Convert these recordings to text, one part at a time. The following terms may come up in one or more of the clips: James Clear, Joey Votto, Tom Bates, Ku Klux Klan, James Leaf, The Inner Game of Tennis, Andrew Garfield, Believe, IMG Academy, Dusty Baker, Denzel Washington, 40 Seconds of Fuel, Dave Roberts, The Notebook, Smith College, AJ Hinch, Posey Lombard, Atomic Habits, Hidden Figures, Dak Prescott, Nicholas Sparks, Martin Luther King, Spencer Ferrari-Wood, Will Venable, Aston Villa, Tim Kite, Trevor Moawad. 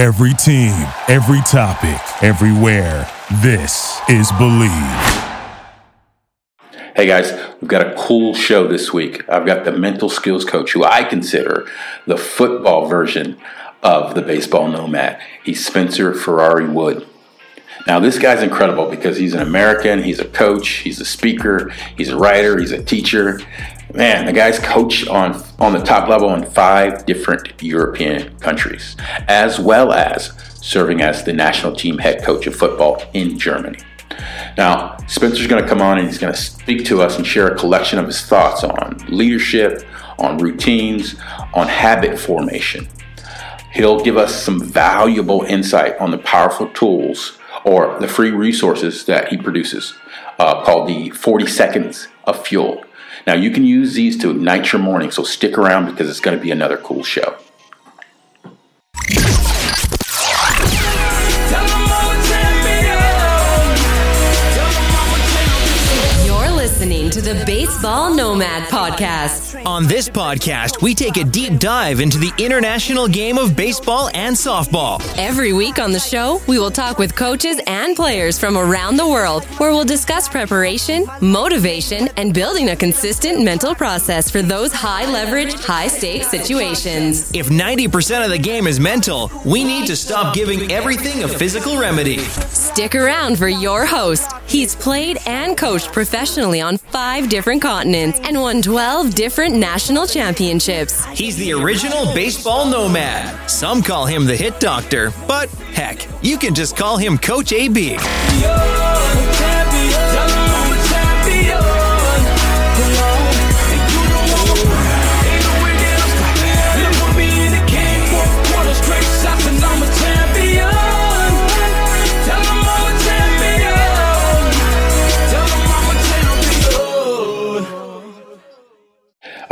Every team, every topic, everywhere. This is Believe. Hey guys, we've got a cool show this week. I've got the mental skills coach, who I consider the football version of the baseball nomad. He's Spencer Ferrari-Wood. Now, this guy's incredible because he's an American, he's a coach, he's a speaker, he's a writer, he's a teacher. Man, the guy's coached on the top level in 5 different European countries, as well as serving as the national team head coach of football in Germany. Now, Spencer's going to come on and he's going to speak to us and share a collection of his thoughts on leadership, on routines, on habit formation. He'll give us some valuable insight on the powerful tools or the free resources that he produces called the 40 Seconds of Fuel. Now, you can use these to ignite your morning, so stick around because it's going to be another cool show. To the Baseball Nomad Podcast. On this podcast, we take a deep dive into the international game of baseball and softball. Every week on the show, we will talk with coaches and players from around the world, where we'll discuss preparation, motivation, and building a consistent mental process for those high-leverage, high-stakes situations. If 90% of the game is mental, we need to stop giving everything a physical remedy. Stick around for your host. He's played and coached professionally on 5 different continents and won 12 different national championships. He's the original baseball nomad. Some call him the hit doctor, but heck, you can just call him Coach AB.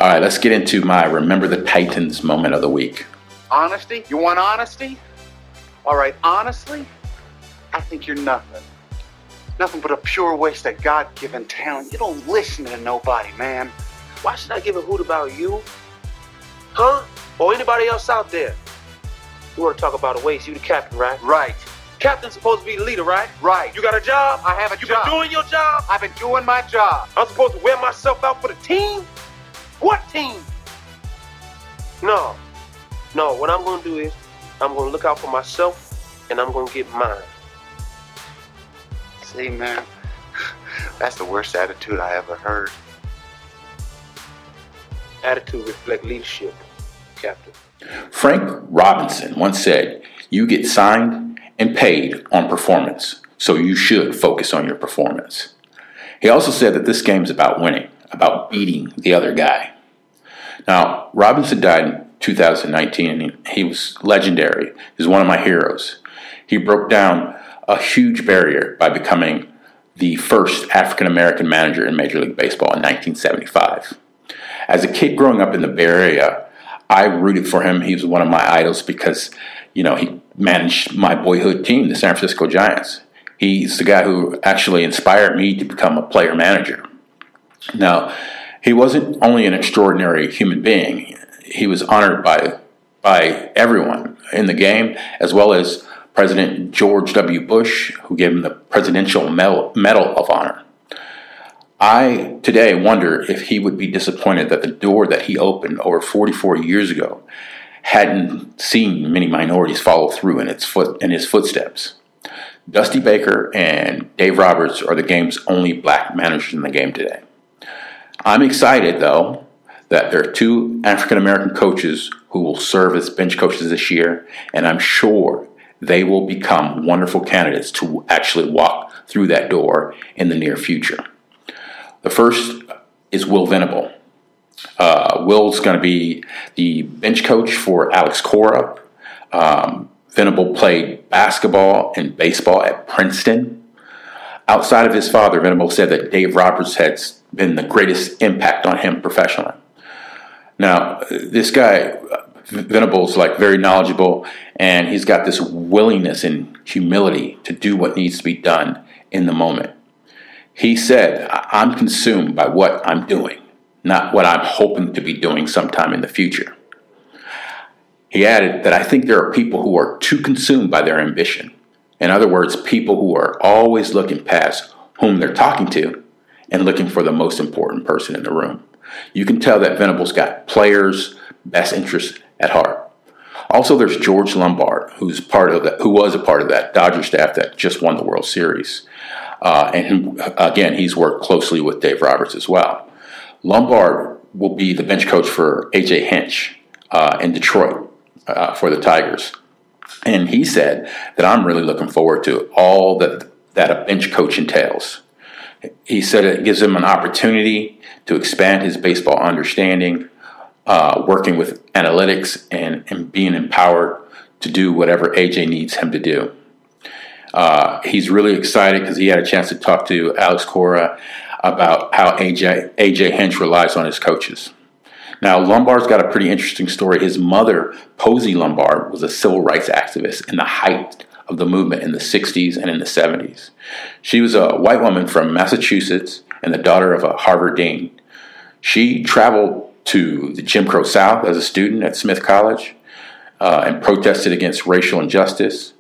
All right, let's get into my Remember the Titans moment of the week. Honesty? You want honesty? All right, honestly, I think you're nothing. Nothing but a pure waste of God-given talent. You don't listen to nobody, man. Why should I give a hoot about you? Huh? Or anybody else out there? You want to talk about a waste? You the captain, right? Right. Captain's supposed to be the leader, right? Right. You got a job? I have a job. You been doing your job? I've been doing my job. I'm supposed to wear myself out for the team? What team? No, what I'm going to do is I'm going to look out for myself and I'm going to get mine. See, man, that's the worst attitude I ever heard. Attitude reflects leadership, Captain. Frank Robinson once said, "You get signed and paid on performance, so you should focus on your performance." He also said that this game's about winning, about beating the other guy. Now, Robinson died in 2019, and he was legendary. He's one of my heroes. He broke down a huge barrier by becoming the first African-American manager in Major League Baseball in 1975. As a kid growing up in the Bay Area, I rooted for him. He was one of my idols because, you know, he managed my boyhood team, the San Francisco Giants. He's the guy who actually inspired me to become a player manager. Now, he wasn't only an extraordinary human being, he was honored by everyone in the game, as well as President George W. Bush, who gave him the Presidential Medal of Honor. I today wonder if he would be disappointed that the door that he opened over 44 years ago hadn't seen many minorities follow through in his footsteps. Dusty Baker and Dave Roberts are the game's only black managers in the game today. I'm excited, though, that there are 2 African-American coaches who will serve as bench coaches this year, and I'm sure they will become wonderful candidates to actually walk through that door in the near future. The first is Will Venable. Will's going to be the bench coach for Alex Cora. Venable played basketball and baseball at Princeton. Outside of his father, Venable said that Dave Roberts had been the greatest impact on him professionally. Now, this guy, Venable's very knowledgeable, and he's got this willingness and humility to do what needs to be done in the moment. He said, "I'm consumed by what I'm doing, not what I'm hoping to be doing sometime in the future." He added that I think there are people who are too consumed by their ambition. In other words, people who are always looking past whom they're talking to and looking for the most important person in the room. You can tell that Venable's got players' best interests at heart. Also, there's George Lombard, who was a part of that Dodger staff that just won the World Series. And he's worked closely with Dave Roberts as well. Lombard will be the bench coach for AJ Hinch in Detroit for the Tigers. And he said that I'm really looking forward to all that a bench coach entails. He said it gives him an opportunity to expand his baseball understanding, working with analytics, and being empowered to do whatever AJ needs him to do. He's really excited because he had a chance to talk to Alex Cora about how AJ Hinch relies on his coaches. Now, Lombard's got a pretty interesting story. His mother, Posey Lombard, was a civil rights activist in the height of the movement in the 60s and in the 70s. She was a white woman from Massachusetts and the daughter of a Harvard dean. She traveled to the Jim Crow South as a student at Smith College and protested against racial injustice.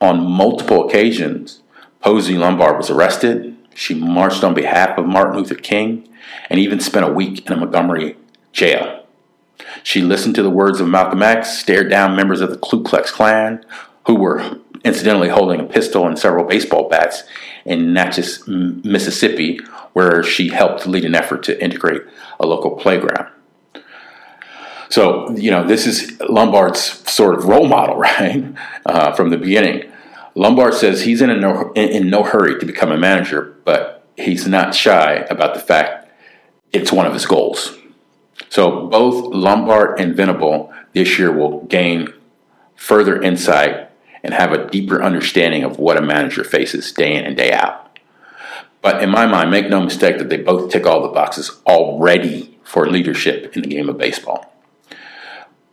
On multiple occasions, Posey Lombard was arrested. She marched on behalf of Martin Luther King and even spent a week in a Montgomery jail. She listened to the words of Malcolm X, stared down members of the Ku Klux Klan, who were incidentally holding a pistol and several baseball bats in Natchez, Mississippi, where she helped lead an effort to integrate a local playground. So, this is Lombard's sort of role model, right? From the beginning. Lombard says he's in no hurry to become a manager, but he's not shy about the fact it's one of his goals. So both Lombard and Venable this year will gain further insight and have a deeper understanding of what a manager faces day in and day out. But in my mind, make no mistake that they both tick all the boxes already for leadership in the game of baseball.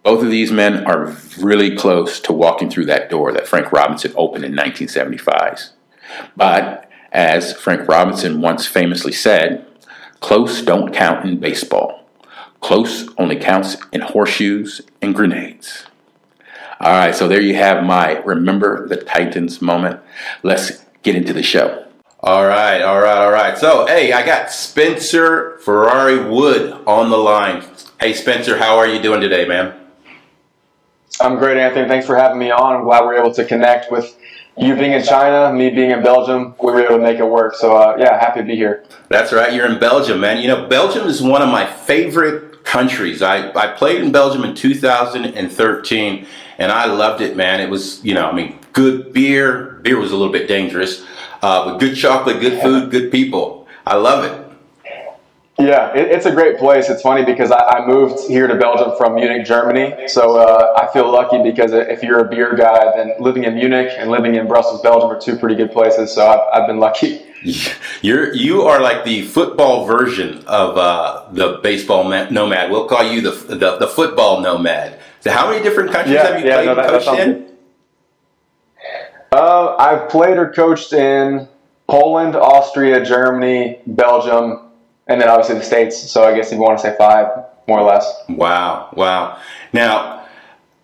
Both of these men are really close to walking through that door that Frank Robinson opened in 1975. But as Frank Robinson once famously said, close don't count in baseball. Close only counts in horseshoes and grenades. All right, so there you have my Remember the Titans moment. Let's get into the show. All right. So, hey, I got Spencer Ferrari-Wood on the line. Hey, Spencer, how are you doing today, man? I'm great, Anthony. Thanks for having me on. I'm glad we were able to connect with you being in China, me being in Belgium. We were able to make it work. So, happy to be here. That's right. You're in Belgium, man. Belgium is one of my favorite countries. I played in Belgium in 2013, and I loved it, man. It was, good beer. Beer was a little bit dangerous. But good chocolate, good food, good people. I love it. Yeah, it's a great place. It's funny because I moved here to Belgium from Munich, Germany. So I feel lucky because if you're a beer guy, then living in Munich and living in Brussels, Belgium are two pretty good places. So I've been lucky. You are like the football version of the baseball nomad. We'll call you the football nomad. So how many different countries have you played and coached in? I've played or coached in Poland, Austria, Germany, Belgium. And then obviously the States, so I guess if you want to say 5, more or less. Wow. Now,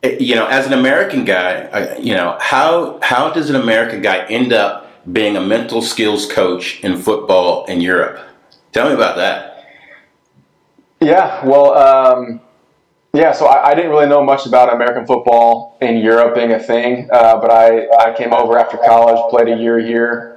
as an American guy, how does an American guy end up being a mental skills coach in football in Europe? Tell me about that. Yeah, well, so I didn't really know much about American football in Europe being a thing, but I came over after college, played a year here,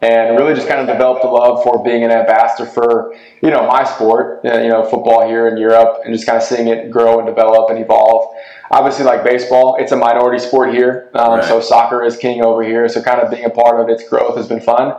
and really just kind of developed a love for being an ambassador for, my sport, football here in Europe, and just kind of seeing it grow and develop and evolve. Obviously, like baseball, it's a minority sport here, so soccer is king over here, so kind of being a part of its growth has been fun.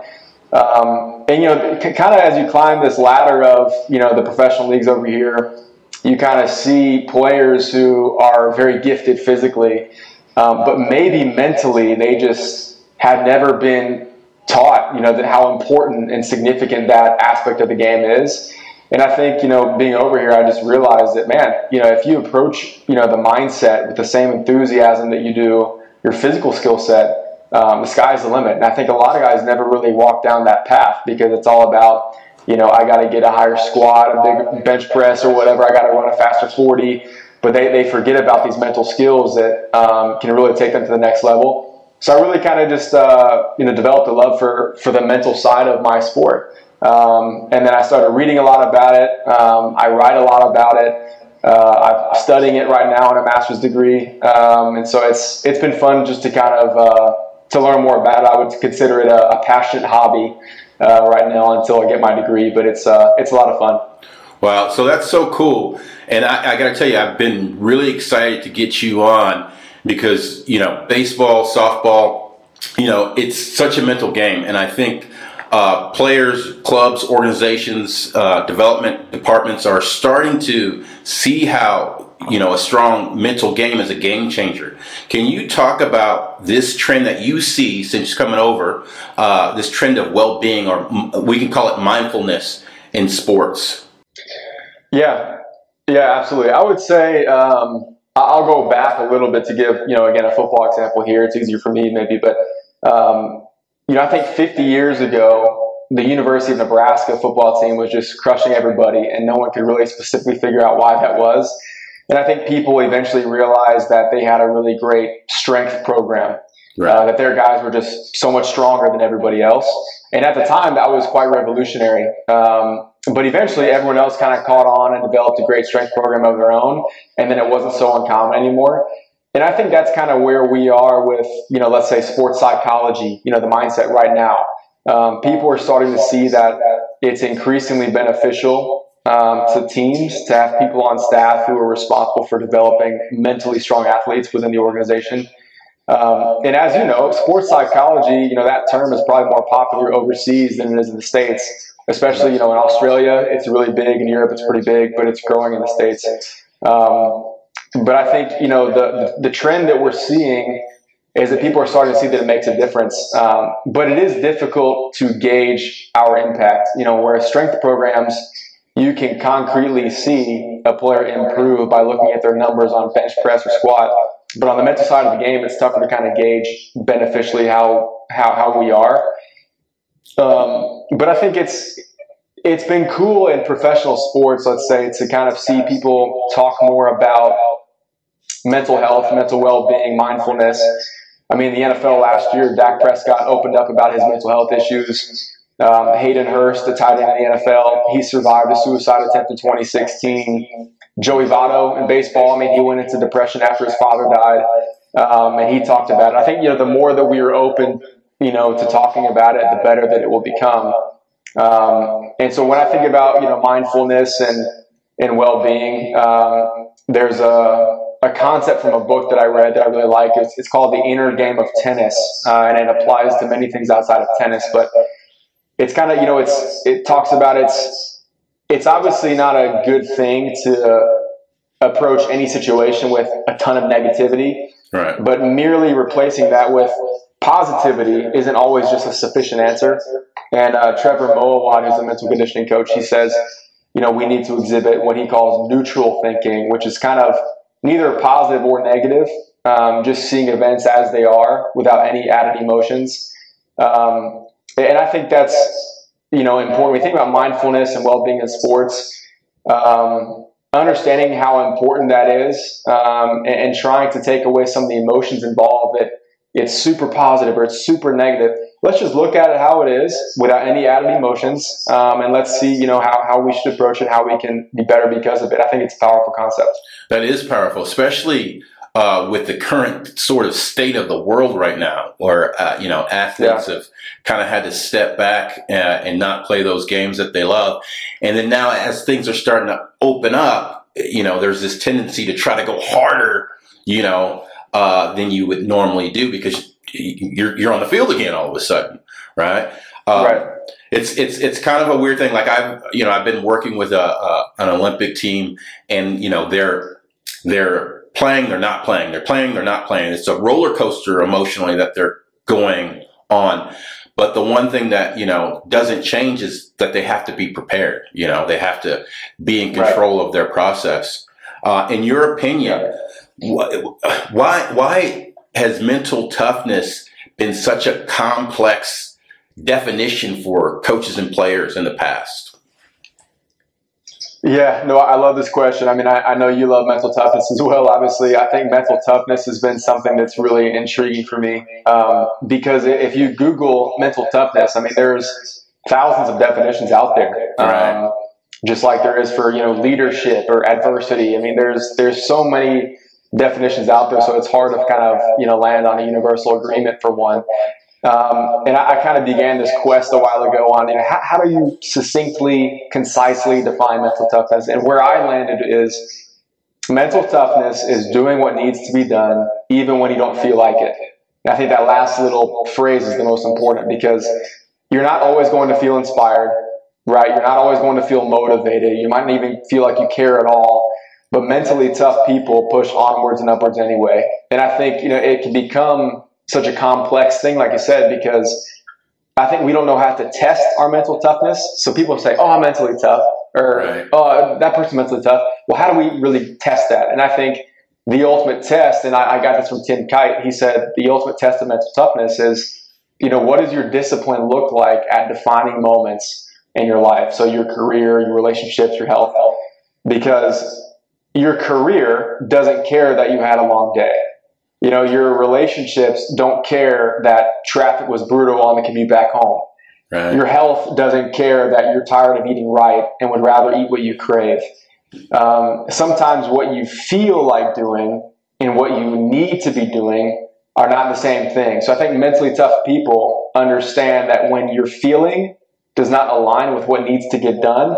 Kind of as you climb this ladder of, the professional leagues over here, you kind of see players who are very gifted physically, but maybe mentally they just have never been taught, that how important and significant that aspect of the game is. And I think, being over here, I just realized that, man, if you approach, the mindset with the same enthusiasm that you do your physical skill set, the sky's the limit. And I think a lot of guys never really walk down that path because it's all about, I got to get a higher squat, a bigger bench press or whatever. I got to run a faster 40. but they forget about these mental skills that can really take them to the next level. So I really kind of just developed a love for the mental side of my sport. And then I started reading a lot about it. I write a lot about it. I'm studying it right now in a master's degree. And so it's been fun just to kind of to learn more about it. I would consider it a passionate hobby right now until I get my degree, but it's a lot of fun. Wow, so that's so cool. And I got to tell you, I've been really excited to get you on because, baseball, softball, it's such a mental game. And I think players, clubs, organizations, development departments are starting to see how, a strong mental game is a game changer. Can you talk about this trend that you see since coming over, this trend of well-being, or we can call it mindfulness in sports? Yeah, absolutely. I would say I'll go back a little bit to give, again, a football example here. It's easier for me maybe, but, I think 50 years ago, the University of Nebraska football team was just crushing everybody, and no one could really specifically figure out why that was. And I think people eventually realized that they had a really great strength program, right. That their guys were just so much stronger than everybody else. And at the time, that was quite revolutionary. But eventually, everyone else kind of caught on and developed a great strength program of their own, and then it wasn't so uncommon anymore. And I think that's kind of where we are with, let's say sports psychology, the mindset right now. People are starting to see that it's increasingly beneficial to teams to have people on staff who are responsible for developing mentally strong athletes within the organization. And as you know, sports psychology, that term is probably more popular overseas than it is in the States, especially, in Australia, it's really big. In Europe, it's pretty big, but it's growing in the States. But I think, the trend that we're seeing is that people are starting to see that it makes a difference. But it is difficult to gauge our impact. Whereas strength programs, you can concretely see a player improve by looking at their numbers on bench press or squat. But on the mental side of the game, it's tougher to kind of gauge beneficially how we are. But I think it's been cool in professional sports, let's say, to kind of see people talk more about mental health, mental well-being, mindfulness. I mean, the NFL last year, Dak Prescott opened up about his mental health issues. Hayden Hurst, the tight end in the NFL, he survived a suicide attempt in 2016. Joey Votto in baseball, he went into depression after his father died, and he talked about it. I think, the more that we are open, to talking about it, the better that it will become. And so when I think about, mindfulness and well-being, there's a concept from a book that I read that I really like. It's called The Inner Game of Tennis, and it applies to many things outside of tennis. But it's kind of, it talks about it's obviously not a good thing to approach any situation with a ton of negativity, right. But merely replacing that with positivity isn't always just a sufficient answer. And Trevor Moawad, who's a mental conditioning coach, he says, we need to exhibit what he calls neutral thinking, which is kind of neither positive or negative, just seeing events as they are without any added emotions. And I think that's, important. We think about mindfulness and well-being in sports, understanding how important that is, and trying to take away some of the emotions involved that it's super positive or it's super negative. Let's just look at it how it is without any added emotions, and let's see, how we should approach it, how we can be better because of it. I think it's a powerful concept. That is powerful, especially with the current sort of state of the world right now, where, athletes have kind of had to step back and not play those games that they love. And then now as things are starting to open up, there's this tendency to try to go harder, than you would normally do because you're on the field again all of a sudden, right? Right. It's kind of a weird thing. Like I've been working with an Olympic team, and they're playing, they're not playing, they're playing, they're not playing. It's a roller coaster emotionally that they're going on. But the one thing that, doesn't change is that they have to be prepared. They have to be in control right. of their process. In your opinion, why has mental toughness been such a complex definition for coaches and players in the past? Yeah, no, I love this question. I mean, I know you love mental toughness as well, obviously. I think mental toughness has been something that's really intriguing for me, because if you Google mental toughness, I mean, there's thousands of definitions out there, right? Just like there is for, you know, leadership or adversity. I mean, there's so many definitions out there, so it's hard to kind of, you know, land on a universal agreement for one. And I kind of began this quest a while ago on, you know, how do you succinctly, concisely define mental toughness? And where I landed is mental toughness is doing what needs to be done, even when you don't feel like it. And I think that last little phrase is the most important, because you're not always going to feel inspired, right? You're not always going to feel motivated. You might not even feel like you care at all, but mentally tough people push onwards and upwards anyway. And I think, you know, it can become such a complex thing, like you said, because I think we don't know how to test our mental toughness. So people say, oh, I'm mentally tough, or right, oh, that person's mentally tough. Well, how do we really test that? And I think the ultimate test, and I got this from Tim Kite, he said, the ultimate test of mental toughness is, you know, what does your discipline look like at defining moments in your life? So your career, your relationships, your health, because your career doesn't care that you had a long day. You know, your relationships don't care that traffic was brutal on the commute back home. Right. Your health doesn't care that you're tired of eating right and would rather eat what you crave. Sometimes what you feel like doing and what you need to be doing are not the same thing. So I think mentally tough people understand that when your feeling does not align with what needs to get done,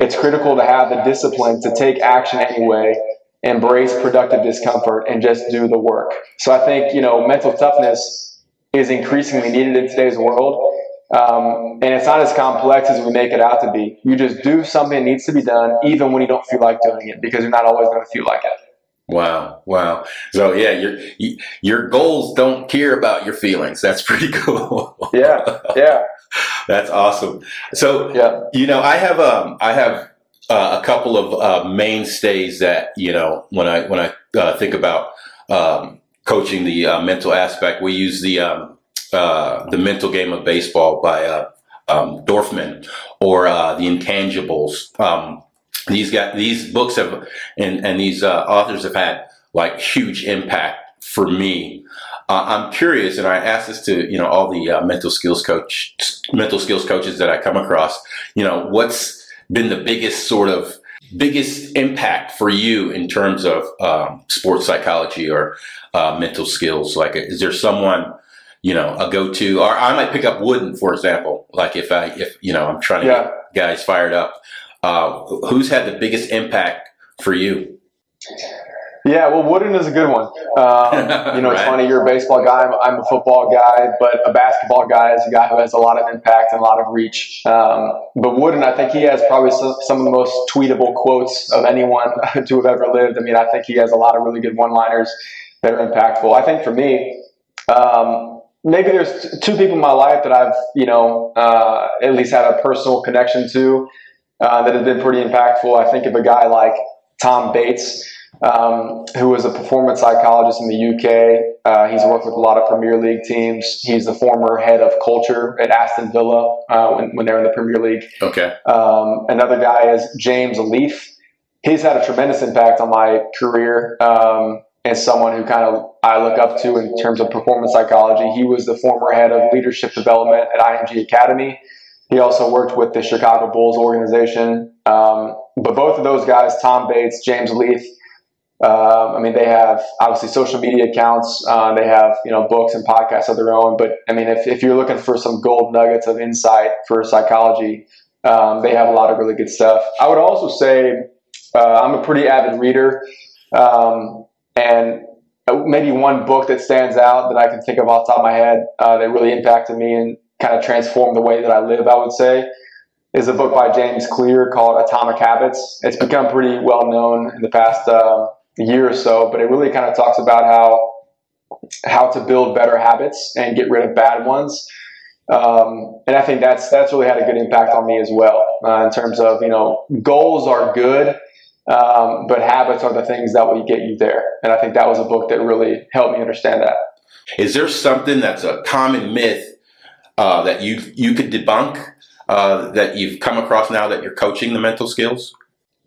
it's critical to have the discipline to take action anyway, embrace productive discomfort, and just do the work. So I think, you know, mental toughness is increasingly needed in today's world. And it's not as complex as we make it out to be. You just do something that needs to be done, even when you don't feel like doing it, because you're not always going to feel like it. Wow. So yeah, your goals don't care about your feelings. That's pretty cool. Yeah. That's awesome. So, yeah, you know, I have a couple of mainstays that, you know, when I think about coaching the mental aspect, we use the mental game of baseball by Dorfman, or the Intangibles. These books have and these authors have had like huge impact for me. I'm curious, and I ask this to, you know, all the mental skills coaches that I come across. You know, what's been the biggest impact for you in terms of sports psychology or mental skills? Like, is there someone, you know, a go-to? Or I might pick up Wooden, for example. Like if you know, I'm trying to get guys fired up. Who's had the biggest impact for you? Yeah, well, Wooden is a good one. You know, right. It's funny, you're a baseball guy. I'm a football guy, but a basketball guy is a guy who has a lot of impact and a lot of reach. But Wooden, I think he has probably some of the most tweetable quotes of anyone to have ever lived. I mean, I think he has a lot of really good one-liners that are impactful. I think for me, maybe there's two people in my life that I've, you know, at least had a personal connection to that have been pretty impactful. I think of a guy like Tom Bates, who is a performance psychologist in the UK. He's worked with a lot of Premier League teams. He's the former head of culture at Aston Villa when they were in the Premier League. Okay. Another guy is James Leaf. He's had a tremendous impact on my career as someone who kind of I look up to in terms of performance psychology. He was the former head of leadership development at IMG Academy. He also worked with the Chicago Bulls organization. But both of those guys, Tom Bates, James Leaf, I mean, they have obviously social media accounts. They have, you know, books and podcasts of their own. But I mean, if you're looking for some gold nuggets of insight for psychology, they have a lot of really good stuff. I would also say I'm a pretty avid reader, and maybe one book that stands out that I can think of off the top of my head that really impacted me and kind of transformed the way that I live, I would say, is a book by James Clear called Atomic Habits. It's become pretty well known in the past year or so, but it really kind of talks about how to build better habits and get rid of bad ones. And I think that's really had a good impact on me as well, in terms of, you know, goals are good, but habits are the things that will get you there. And I think that was a book that really helped me understand that. Is there something that's a common myth that you could debunk that you've come across now that you're coaching the mental skills?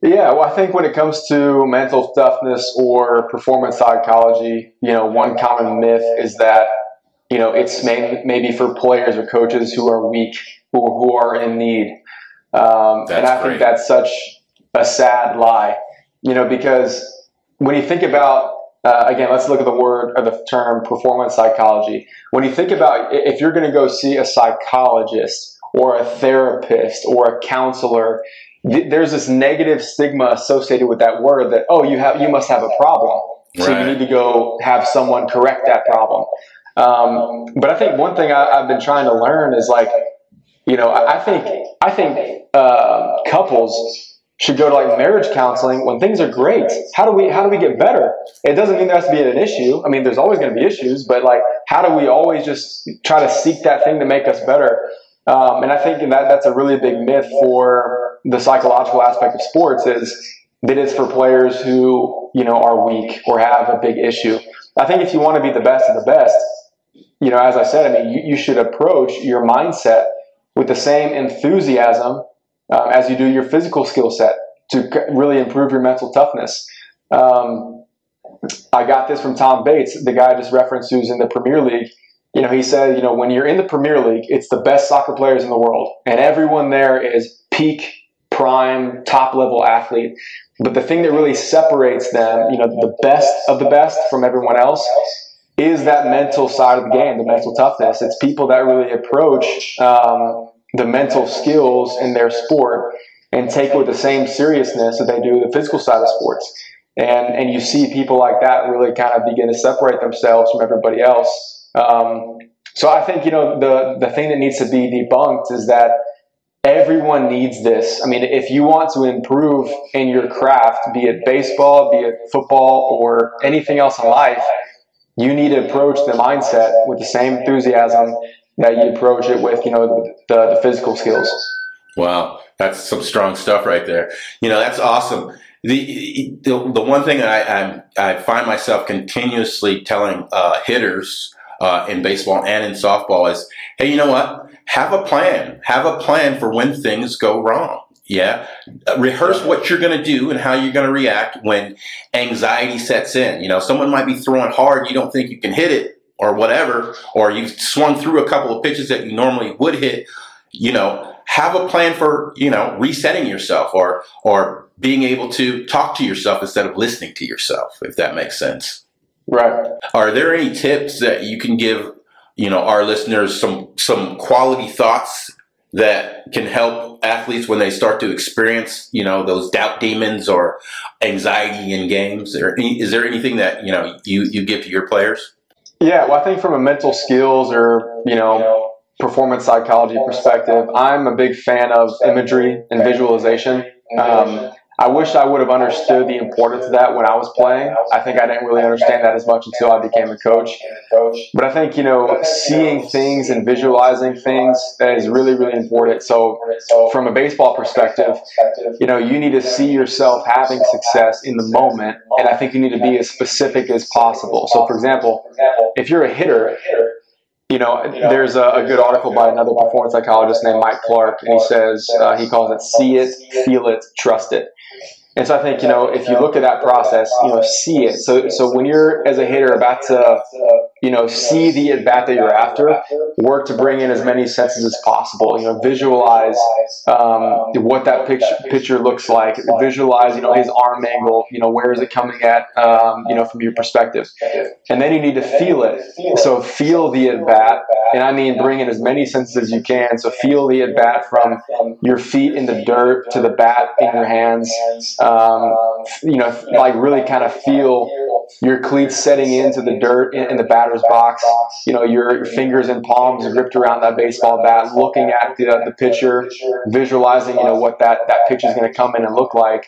Yeah, well, I think when it comes to mental toughness or performance psychology, you know, one common myth is that, you know, it's maybe for players or coaches who are weak or who are in need. And I think that's such a sad lie, you know, because when you think about, again, let's look at the word or the term performance psychology. When you think about if you're going to go see a psychologist or a therapist or a counselor, there's this negative stigma associated with that word that, oh, you must have a problem. Right. So you need to go have someone correct that problem. But I think one thing I've been trying to learn is, like, you know, I think couples should go to like marriage counseling when things are great. How do we get better? It doesn't mean there has to be an issue. I mean, there's always going to be issues, but like, how do we always just try to seek that thing to make us better? And I think that that's a really big myth for the psychological aspect of sports, is that it's for players who, you know, are weak or have a big issue. I think if you want to be the best of the best, you know, as I said, I mean, you should approach your mindset with the same enthusiasm as you do your physical skill set to really improve your mental toughness. I got this from Tom Bates, the guy I just referenced who's in the Premier League. You know, he said, you know, when you're in the Premier League, it's the best soccer players in the world, and everyone there is peak, prime, top-level athlete. But the thing that really separates them, you know, the best of the best from everyone else, is that mental side of the game, the mental toughness. It's people that really approach the mental skills in their sport and take it with the same seriousness that they do the physical side of sports. And you see people like that really kind of begin to separate themselves from everybody else. So I think, you know, the thing that needs to be debunked is that everyone needs this. I mean, if you want to improve in your craft, be it baseball, be it football, or anything else in life, you need to approach the mindset with the same enthusiasm that you approach it with, you know, the physical skills. Wow. That's some strong stuff right there. You know, that's awesome. The one thing that I find myself continuously telling hitters in baseball and in softball is, hey, you know what? Have a plan for when things go wrong. Yeah. Rehearse what you're going to do and how you're going to react when anxiety sets in. You know, someone might be throwing hard. You don't think you can hit it or whatever, or you've swung through a couple of pitches that you normally would hit. You know, have a plan for, you know, resetting yourself or being able to talk to yourself instead of listening to yourself, if that makes sense. Right. Are there any tips that you can give, you know, our listeners, some quality thoughts that can help athletes when they start to experience, you know, those doubt demons or anxiety in games? Is there anything that, you know, you give to your players? Yeah, well, I think from a mental skills or, you know, performance psychology perspective, I'm a big fan of imagery and visualization. I wish I would have understood the importance of that when I was playing. I think I didn't really understand that as much until I became a coach. But I think, you know, seeing things and visualizing things is really, really important. So from a baseball perspective, you know, you need to see yourself having success in the moment. And I think you need to be as specific as possible. So, for example, if you're a hitter, you know, there's a good article by another performance psychologist named Mike Clark, and he says, he calls it see it, feel it, trust it. And so I think, you know, if you look at that process, you know, see it. So when you're, as a hitter, about to, you know, see the at-bat that you're after, work to bring in as many senses as possible. You know, visualize what that picture looks like. Visualize, you know, his arm angle. You know, where is it coming at, you know, from your perspective. And then you need to feel it. So feel the at-bat. And I mean, bring in as many senses as you can. So feel the at-bat from your feet in the dirt to the bat in your hands. You know, like really kind of feel your cleats setting into the dirt in the batter's box, you know, your fingers and palms gripped around that baseball bat, looking at the pitcher, visualizing, you know, what that pitch is going to come in and look like.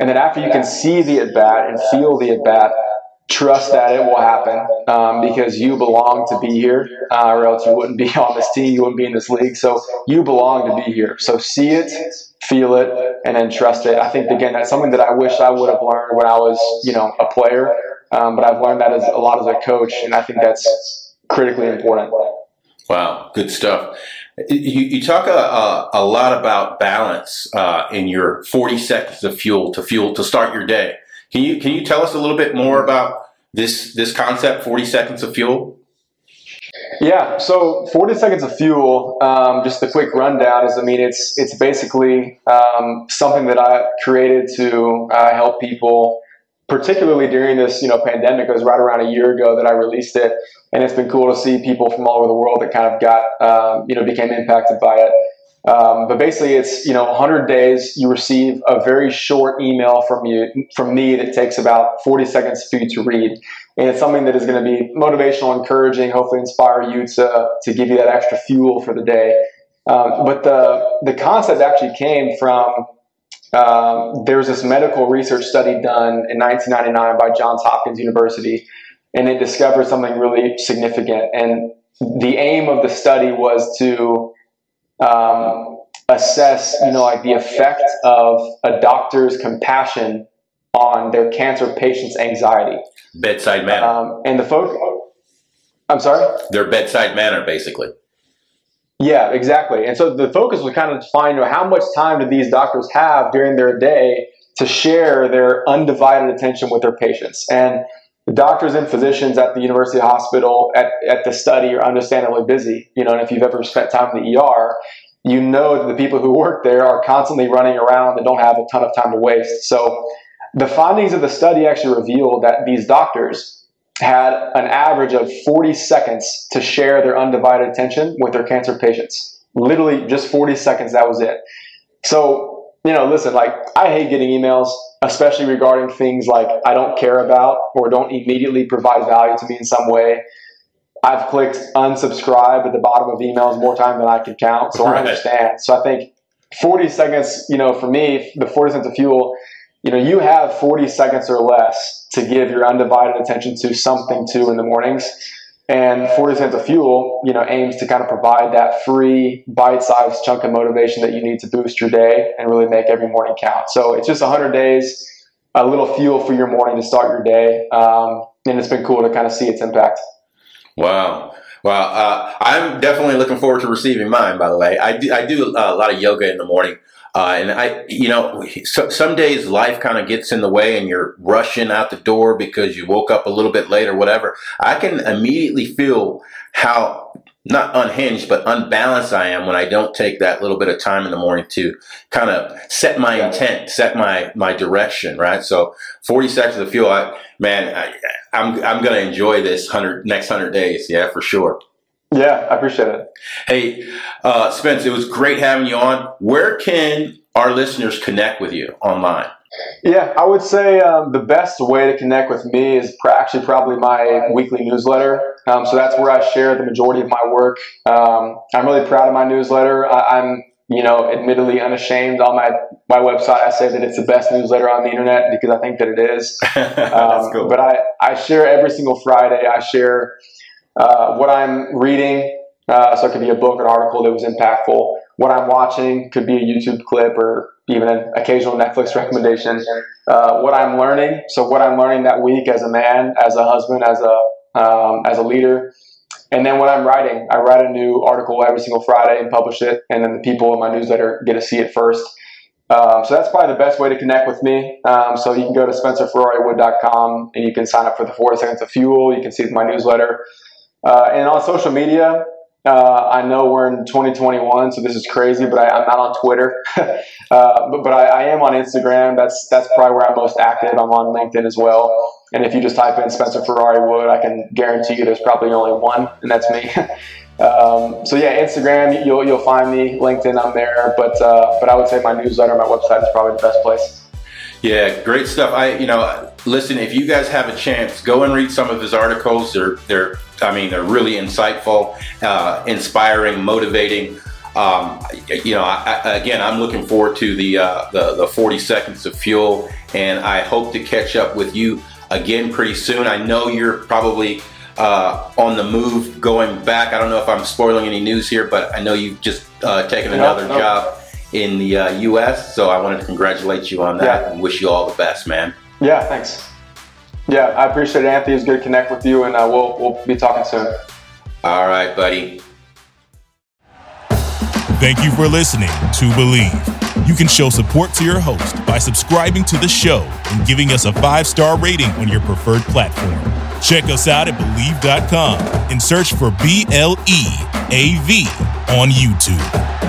And then after you can see the at-bat and feel the at-bat, trust that it will happen, because you belong to be here, or else you wouldn't be on this team, you wouldn't be in this league. So you belong to be here. So see it, feel it, and then trust it. I think, again, that's something that I wish I would have learned when I was, you know, a player, but I've learned that a lot as a coach, and I think that's critically important. Wow, good stuff. You talk a lot about balance in your 40 seconds of fuel to start your day. Can you tell us a little bit more about this concept, 40 seconds of fuel? Yeah, so 40 seconds of fuel, just a quick rundown is, it's basically something that I created to help people, particularly during this, pandemic. It was right around a year ago that I released it, and it's been cool to see people from all over the world that kind of got, became impacted by it. But basically it's, 100 days, you receive a very short email from me that takes about 40 seconds for you to read. And it's something that is going to be motivational, encouraging, hopefully inspire you to give you that extra fuel for the day. But the concept actually came from, there was this medical research study done in 1999 by Johns Hopkins University, and it discovered something really significant. And the aim of the study was to assess, the effect of a doctor's compassion on their cancer patient's anxiety. Bedside manner. And the focus. I'm sorry? Their bedside manner, basically. Yeah, exactly. And so the focus was kind of to find, how much time do these doctors have during their day to share their undivided attention with their patients. And the doctors and physicians at the university hospital at the study are understandably busy, and if you've ever spent time in the ER, that the people who work there are constantly running around and don't have a ton of time to waste. So the findings of the study actually revealed that these doctors had an average of 40 seconds to share their undivided attention with their cancer patients. Literally just 40 seconds, that was it. So, listen, I hate getting emails, especially regarding things like I don't care about or don't immediately provide value to me in some way. I've clicked unsubscribe at the bottom of emails more time than I can count, so I understand. So I think 40 seconds, for me, the 40 seconds of fuel, you have 40 seconds or less to give your undivided attention to something to in the mornings. And 40 seconds of fuel, aims to kind of provide that free bite-sized chunk of motivation that you need to boost your day and really make every morning count. So it's just 100 days, a little fuel for your morning to start your day. And it's been cool to kind of see its impact. Wow. Wow. I'm definitely looking forward to receiving mine, by the way. I do a lot of yoga in the morning. And some days life kind of gets in the way and you're rushing out the door because you woke up a little bit late or whatever. I can immediately feel how not unhinged, but unbalanced I am when I don't take that little bit of time in the morning to kind of set my intent, set my direction, right? So 40 seconds of fuel, I'm going to enjoy this next 100 days. Yeah, for sure. Yeah, I appreciate it. Hey, Spence, it was great having you on. Where can our listeners connect with you online? Yeah, I would say the best way to connect with me is probably my weekly newsletter. So that's where I share the majority of my work. I'm really proud of my newsletter. I'm, admittedly unashamed. On my website, I say that it's the best newsletter on the internet because I think that it is. That's cool. But I share every single Friday. I share what I'm reading, so it could be a book, an article that was impactful. What I'm watching could be a YouTube clip or even an occasional Netflix recommendation. What I'm learning, so what I'm learning that week as a man, as a husband, as a leader. And then what I'm writing, I write a new article every single Friday and publish it, and then the people in my newsletter get to see it first. So that's probably the best way to connect with me. So you can go to spencerferrari-wood.com and you can sign up for the 40 Seconds of Fuel. You can see my newsletter. And on social media, I know we're in 2021, so this is crazy, but I'm not on Twitter. but I am on Instagram. That's probably where I'm most active. I'm on LinkedIn as well. And if you just type in Spencer Ferrari Wood, I can guarantee you there's probably only one, and that's me. So yeah, Instagram, you'll find me. LinkedIn, I'm there. But I would say my newsletter, my website is probably the best place. Yeah, great stuff. Listen, if you guys have a chance, go and read some of his articles. They're really insightful, inspiring, motivating. I'm looking forward to the 40 seconds of fuel, and I hope to catch up with you again pretty soon. I know you're probably on the move going back. I don't know if I'm spoiling any news here, but I know you've just taken another job in the U.S., so I wanted to congratulate you on that and wish you all the best, man. Yeah, thanks. Yeah, I appreciate it, Anthony. It was good to connect with you, and we'll be talking soon. All right, buddy. Thank you for listening to Believe. You can show support to your host by subscribing to the show and giving us a 5-star rating on your preferred platform. Check us out at Believe.com and search for BLEAV on YouTube.